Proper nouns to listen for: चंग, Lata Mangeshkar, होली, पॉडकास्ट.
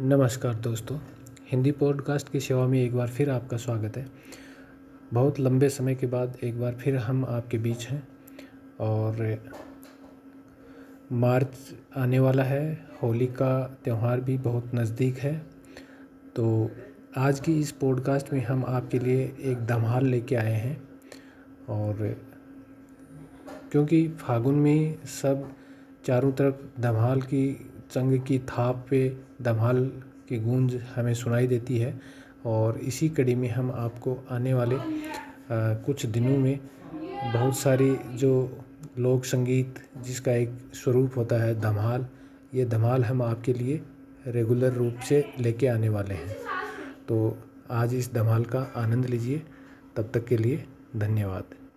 नमस्कार दोस्तों, हिंदी पॉडकास्ट की सेवा में एक बार फिर आपका स्वागत है। बहुत लंबे समय के बाद एक बार फिर हम आपके बीच हैं और मार्च आने वाला है, होली का त्यौहार भी बहुत नज़दीक है। तो आज की इस पॉडकास्ट में हम आपके लिए एक धमाल लेके आए हैं। और क्योंकि फागुन में सब चारों तरफ धमाल की, चंग की थाप पे धमाल की गूंज हमें सुनाई देती है, और इसी कड़ी में हम आपको आने वाले कुछ दिनों में बहुत सारी जो लोक संगीत जिसका एक स्वरूप होता है धमाल, ये धमाल हम आपके लिए रेगुलर रूप से लेके आने वाले हैं। तो आज इस धमाल का आनंद लीजिए। तब तक के लिए धन्यवाद।